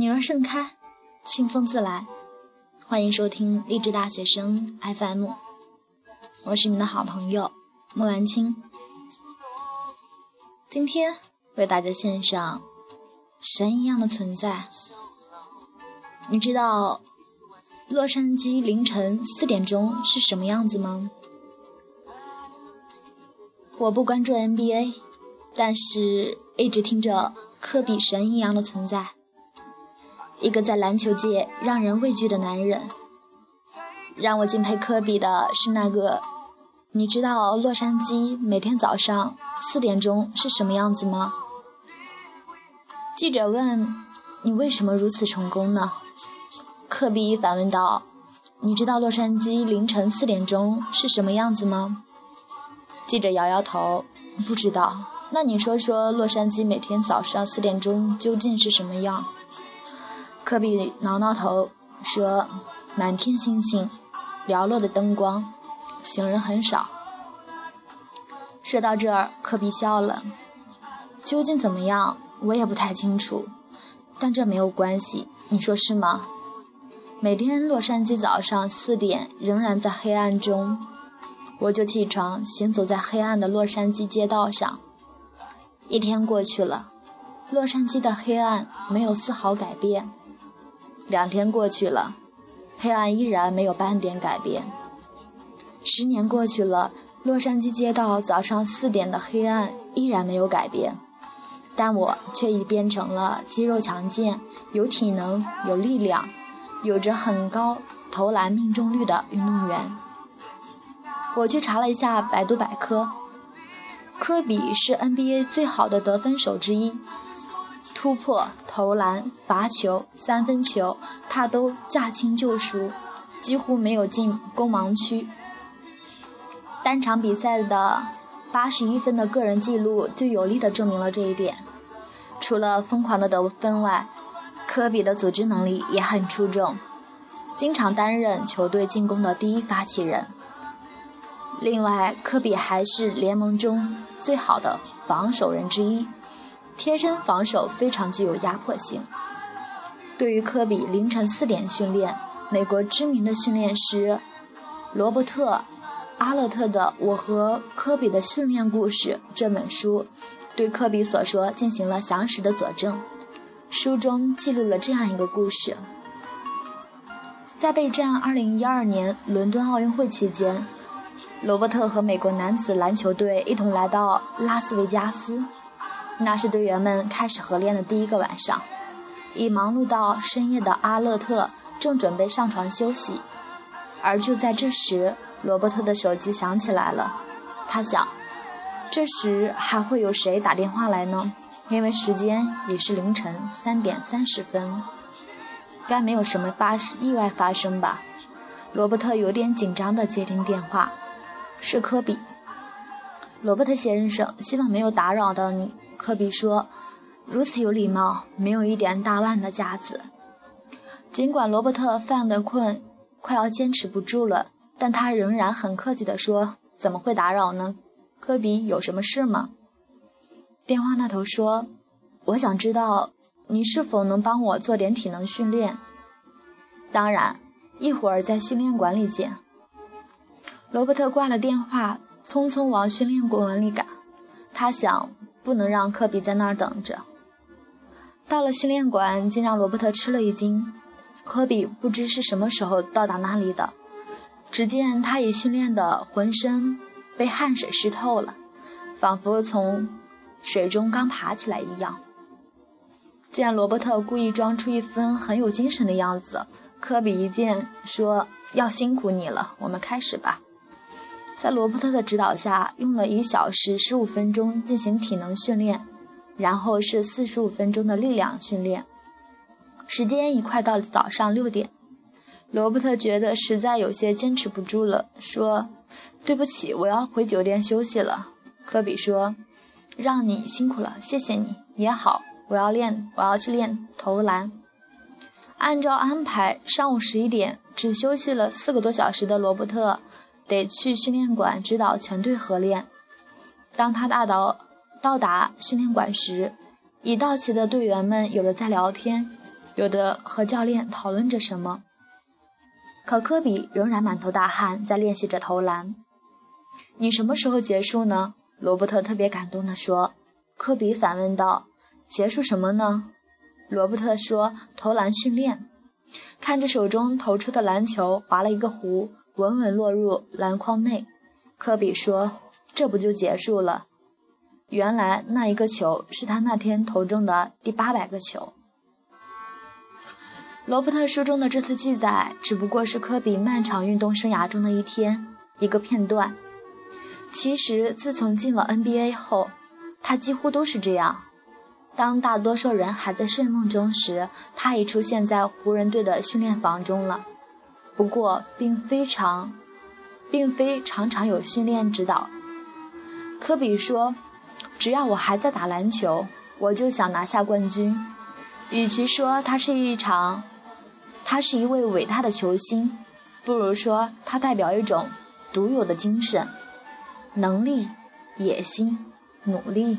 鸟儿盛开，清风自来。欢迎收听励志大学生 FM， 我是你的好朋友莫兰青。今天为大家献上神一样的存在。你知道洛杉矶凌晨4点钟是什么样子吗？我不关注 NBA， 但是一直听着科比神一样的存在，一个在篮球界让人畏惧的男人。让我敬佩科比的是那个，你知道洛杉矶每天早上4点钟是什么样子吗？记者问，你为什么如此成功呢？科比反问道，你知道洛杉矶凌晨4点钟是什么样子吗？记者摇摇头，不知道。那你说说洛杉矶每天早上4点钟究竟是什么样？科比挠挠头说，满天星星，寥落的灯光，行人很少。说到这儿，科比笑了。究竟怎么样我也不太清楚，但这没有关系，你说是吗？每天洛杉矶早上4点仍然在黑暗中，我就起床行走在黑暗的洛杉矶街道上。一天过去了，洛杉矶的黑暗没有丝毫改变。2天过去了，黑暗依然没有半点改变。10年过去了，洛杉矶街道早上4点的黑暗依然没有改变，但我却已变成了肌肉强健、有体能、有力量、有着很高投篮命中率的运动员。我去查了一下百度百科，科比是 NBA 最好的得分手之一，突破、投篮、罚球、三分球他都驾轻就熟，几乎没有进攻盲区。单场比赛的81分的个人记录就有力地证明了这一点。除了疯狂的得分外，科比的组织能力也很出众，经常担任球队进攻的第一发起人。另外，科比还是联盟中最好的防守人之一，贴身防守非常具有压迫性。对于科比凌晨4点训练，美国知名的训练师罗伯特·阿勒特的《我和科比的训练故事》这本书对科比所说进行了详实的佐证。书中记录了这样一个故事：在备战2012年伦敦奥运会期间，罗伯特和美国男子篮球队一同来到拉斯维加斯，那是队员们开始合练的第一个晚上。已忙碌到深夜的阿勒特正准备上床休息，而就在这时，罗伯特的手机响起来了。他想，这时还会有谁打电话来呢？因为时间也是凌晨3点30分，该没有什么意外发生吧。罗伯特有点紧张地接听电话，是科比。罗伯特先生，希望没有打扰到你。科比说，如此有礼貌，没有一点大腕的架子。尽管罗伯特犯得困，快要坚持不住了，但他仍然很客气地说，怎么会打扰呢？科比，有什么事吗？电话那头说，我想知道你是否能帮我做点体能训练。当然，一会儿在训练馆里见。罗伯特挂了电话，匆匆往训练馆里赶。他想，不能让科比在那儿等着。到了训练馆，竟让罗伯特吃了一惊。科比不知是什么时候到达那里的，只见他已训练的浑身被汗水湿透了，仿佛从水中刚爬起来一样。见罗伯特故意装出一分很有精神的样子，科比一见说，要辛苦你了，我们开始吧。在罗伯特的指导下，用了1小时15分钟进行体能训练，然后是45分钟的力量训练。时间已快到了早上6点，罗伯特觉得实在有些坚持不住了，说，对不起，我要回酒店休息了。科比说，让你辛苦了，谢谢你。也好，我要去练投篮。按照安排，上午11点，只休息了4个多小时的罗伯特得去训练馆指导全队合练。当他到达训练馆时，已到齐的队员们有的在聊天，有的和教练讨论着什么。可科比仍然满头大汗，在练习着投篮。你什么时候结束呢？罗伯特特别感动地说。科比反问道，结束什么呢？罗伯特说，投篮训练。看着手中投出的篮球划了一个弧，稳稳落入篮筐内。科比说，这不就结束了？原来那一个球是他那天投中的第800个球。罗伯特书中的这次记载只不过是科比漫长运动生涯中的一天，一个片段。其实自从进了 NBA 后，他几乎都是这样。当大多数人还在睡梦中时，他已出现在湖人队的训练房中了。不过并非常常有训练指导。科比说，只要我还在打篮球，我就想拿下冠军。与其说他是一位伟大的球星，不如说他代表一种独有的精神，能力、野心、努力